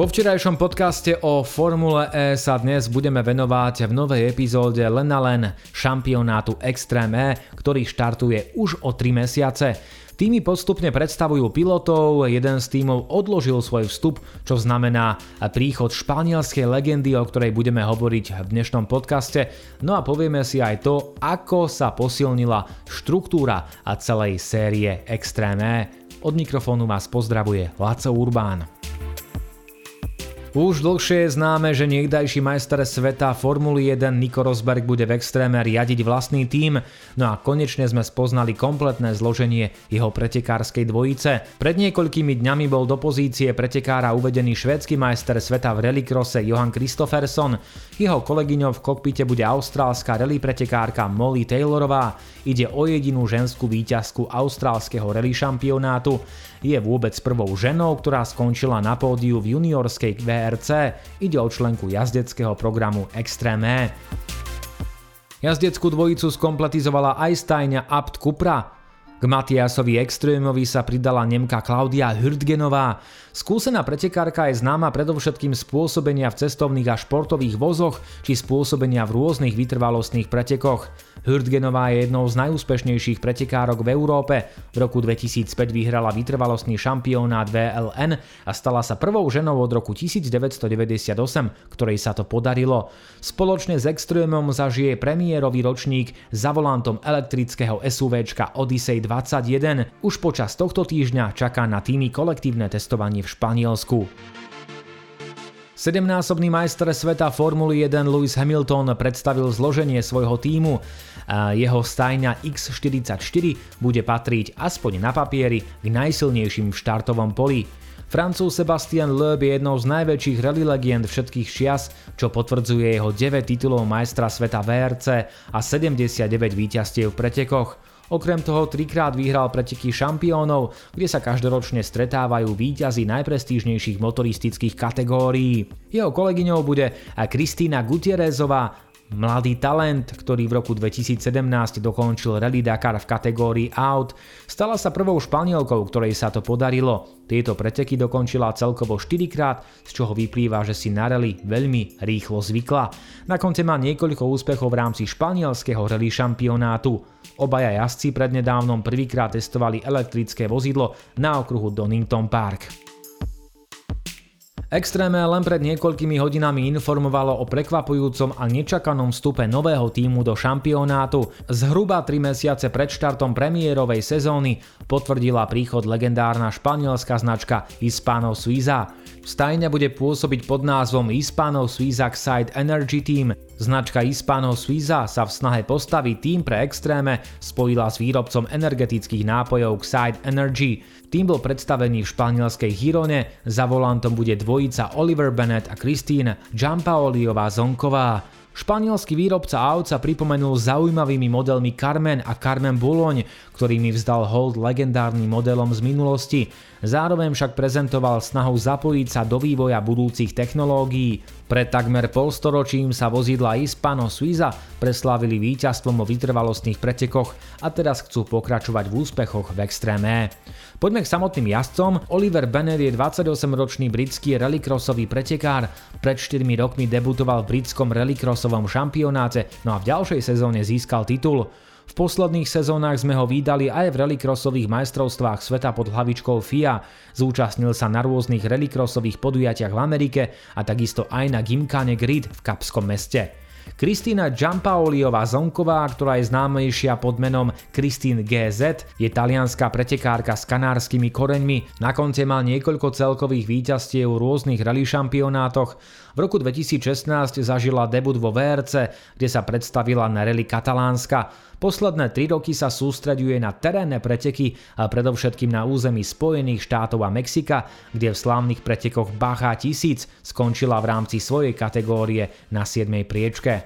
Po včerajšom podcaste o Formule E sa dnes budeme venovať v novej epizóde len na len šampionátu Extreme E, ktorý štartuje už o 3 mesiace. Týmy postupne predstavujú pilotov, jeden z tímov odložil svoj vstup, čo znamená príchod španielskej legendy, o ktorej budeme hovoriť v dnešnom podcaste. No a povieme si aj to, ako sa posilnila štruktúra a celej série Extreme E. Od mikrofónu vás pozdravuje Laco Urbán. Už dlhšie je známe, že niekdajší majster sveta Formuly 1 Nico Rosberg bude v Extréme riadiť vlastný tím, no a konečne sme spoznali kompletné zloženie jeho pretekárskej dvojice. Pred niekoľkými dňami bol do pozície pretekára uvedený švédsky majster sveta v rallycrosse Johan Kristoffersson, jeho kolegyňou v kokpite bude austrálska rally pretekárka Molly Taylorová, ide o jedinú ženskú víťazku austrálskeho rally šampionátu. Je vôbec prvou ženou, ktorá skončila na pódiu v juniorskej VRC. Ide o členku jazdeckého programu Extreme E. Jazdeckú dvojicu skompletizovala aj stajňa Abt Cupra. K Matthiasovi Ekströmovi sa pridala Nemka Claudia Hürtgenová. Skúsená pretekárka je známa predovšetkým z pôsobenia v cestovných a športových vozoch či z pôsobenia v rôznych vytrvalostných pretekoch. Hürtgenová je jednou z najúspešnejších pretekárok v Európe. V roku 2005 vyhrala vytrvalostný šampionát VLN a stala sa prvou ženou od roku 1998, ktorej sa to podarilo. Spoločne s Ekströmom zažije premiérový ročník za volantom elektrického SUVčka Odyssey 21. Už počas tohto týždňa čaká na týmy kolektívne testovanie v Španielsku. 7-násobný majster sveta Formuly 1 Lewis Hamilton predstavil zloženie svojho tímu. Jeho stajňa X44 bude patriť aspoň na papieri k najsilnejším v štartovom poli. Francúz Sebastian Loeb je jednou z najväčších rally legend všetkých čias, čo potvrdzuje jeho 9 titulov majstra sveta VRC a 79 víťazstiev v pretekoch. Okrem toho trikrát vyhral preteky šampiónov, kde sa každoročne stretávajú víťazi najprestížnejších motoristických kategórií. Jeho kolegyňou bude Cristina Gutiérrezová, mladý talent, ktorý v roku 2017 dokončil Rally Dakar v kategórii aut. Stala sa prvou Španielkou, ktorej sa to podarilo. Tieto preteky dokončila celkovo 4-krát, z čoho vyplýva, že si na rally veľmi rýchlo zvykla. Na konte má niekoľko úspechov v rámci španielského rally šampionátu. Obaja jazdci prednedávnom prvýkrát testovali elektrické vozidlo na okruhu Donington Park. Extreme len pred niekoľkými hodinami informovalo o prekvapujúcom a nečakanom vstupe nového tímu do šampionátu. Zhruba 3 mesiace pred štartom premiérovej sezóny potvrdila príchod legendárna španielská značka Hispano Suiza. Stajňa bude pôsobiť pod názvom Hispano Suiza Xite Energy Team. Značka Hispano Suiza sa v snahe postaviť tím pre Extreme spojila s výrobcom energetických nápojov Xite Energy. Tím bol predstavený v španielskej Girone, za volantom bude dvojica Oliver Bennett a Christine Giampaoliová Zonková. Španielský výrobca aut sa pripomenul zaujímavými modelmi Carmen a Carmen Boulogne, ktorými vzdal hold legendárnym modelom z minulosti. Zároveň však prezentoval snahu zapojiť sa do vývoja budúcich technológií. Pred takmer polstoročím sa vozidla Hispano Suiza preslávili víťazstvom o vytrvalostných pretekoch a teraz chcú pokračovať v úspechoch v Extreme. Poďme k samotným jazdcom. Oliver Bennett je 28-ročný britský rallycrossový pretekár. Pred 4 rokmi debutoval v britskom rallycrossovom šampionáte, no a v ďalšej sezóne získal titul. V posledných sezónach sme ho vídali aj v rallycrossových majstrovstvách sveta pod hlavičkou FIA, zúčastnil sa na rôznych rallycrossových podujatiach v Amerike a takisto aj na Gymkhane Grid v Kapskom meste. Cristina Giampaoliová Zonková, ktorá je známejšia pod menom Christine GZ, je talianská pretekárka s kanárskymi koreňmi. Na konte má niekoľko celkových víťazstiev v rôznych rally šampionátoch. V roku 2016 zažila debut vo VRC, kde sa predstavila na rally Katalánska. Posledné 3 roky sa sústreďuje na terénne preteky a predovšetkým na území Spojených štátov a Mexika, kde v slávnych pretekoch Baja 1000 skončila v rámci svojej kategórie na 7. priečke.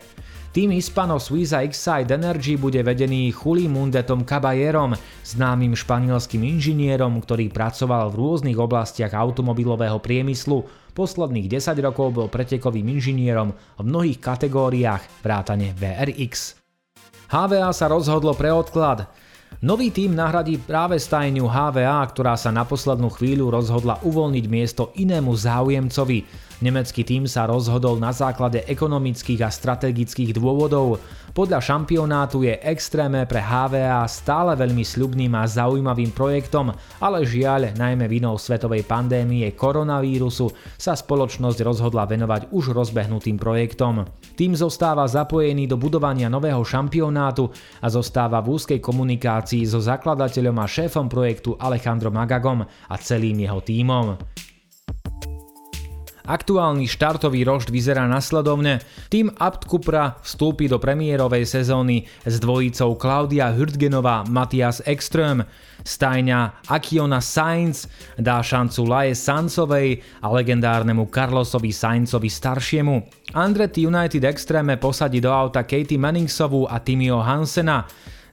Tým Hispano Suiza Xite Energy bude vedený Juli Mundetom Caballérom, známym španielským inžinierom, ktorý pracoval v rôznych oblastiach automobilového priemyslu. Posledných 10 rokov bol pretekovým inžinierom v mnohých kategóriách vrátane VRX. HVA sa rozhodlo pre odklad. Nový tím nahradí práve stajňu HVA, ktorá sa na poslednú chvíľu rozhodla uvoľniť miesto inému záujemcovi. Nemecký tím sa rozhodol na základe ekonomických a strategických dôvodov. Podľa šampionátu je Extreme pre HVA stále veľmi sľubným a zaujímavým projektom, ale žiaľ, najmä vinou svetovej pandémie koronavírusu sa spoločnosť rozhodla venovať už rozbehnutým projektom. Tím zostáva zapojený do budovania nového šampionátu a zostáva v úzkej komunikácii so zakladateľom a šéfom projektu Alejandrom Agagom a celým jeho tímom. Aktuálny štartový rošt vyzerá nasledovne. Tím Abt Cupra vstúpi do premiérovej sezóny s dvojicou Claudia Hürtgenová, Matthias Ekström. Stajňa Acciona Sainz dá šancu Laje Sainzovej a legendárnemu Carlosovi Sainzovi staršiemu. Andretti United Extreme posadí do auta Katie Manningsovú a Timmyho Hansena.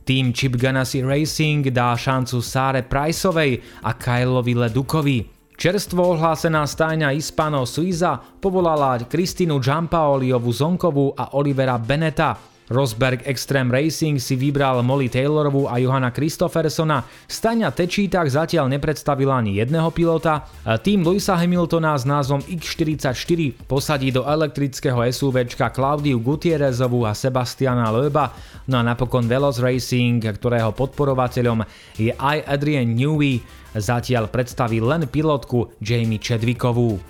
Tím Chip Ganassi Racing dá šancu Sáre Priceovej a Kyleovi Ledukovi. Čerstvo ohlásená stajňa Hispano Suiza povolala Christinu Giampaoliovú Zonkovú a Olivera Bennetta. Rosberg Extreme Racing si vybral Molly Taylorovú a Johana Kristofferssona. Stajňa Tečítach zatiaľ nepredstavila ani jedného pilota. Tím Lewisa Hamiltona s názvom X44 posadí do elektrického SUVčka Claudiu Gutiérrezovú a Sebastiana Loeba. No a napokon Veloz Racing, ktorého podporovateľom je aj Adrian Newey, zatiaľ predstaví len pilotku Jamie Chadwickovú.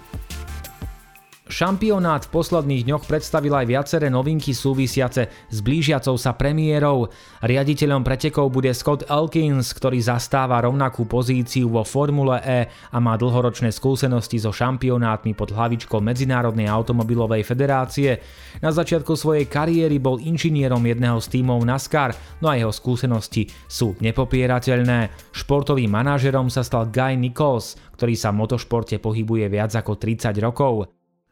Šampionát v posledných dňoch predstavil aj viaceré novinky súvisiace s blížiacou sa premiérou. Riaditeľom pretekov bude Scott Elkins, ktorý zastáva rovnakú pozíciu vo Formule E a má dlhoročné skúsenosti so šampionátmi pod hlavičkou Medzinárodnej automobilovej federácie. Na začiatku svojej kariéry bol inžinierom jedného z tímov NASCAR, no a jeho skúsenosti sú nepopierateľné. Športovým manažerom sa stal Guy Nichols, ktorý sa v motošporte pohybuje viac ako 30 rokov.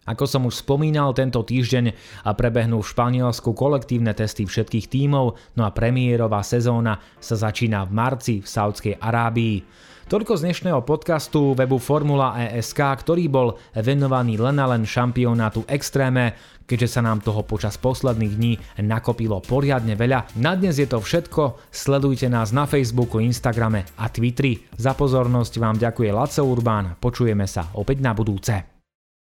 Ako som už spomínal, tento týždeň prebehnú v Španielsku kolektívne testy všetkých tímov, no a premiérová sezóna sa začína v marci v Saúdskej Arábii. Toľko z dnešného podcastu webu Formula.sk, ktorý bol venovaný len a len šampionátu Extreme, keďže sa nám toho počas posledných dní nakopilo poriadne veľa. Na dnes je to všetko, sledujte nás na Facebooku, Instagrame a Twitteri. Za pozornosť vám ďakuje Laco Urbán, počujeme sa opäť na budúce.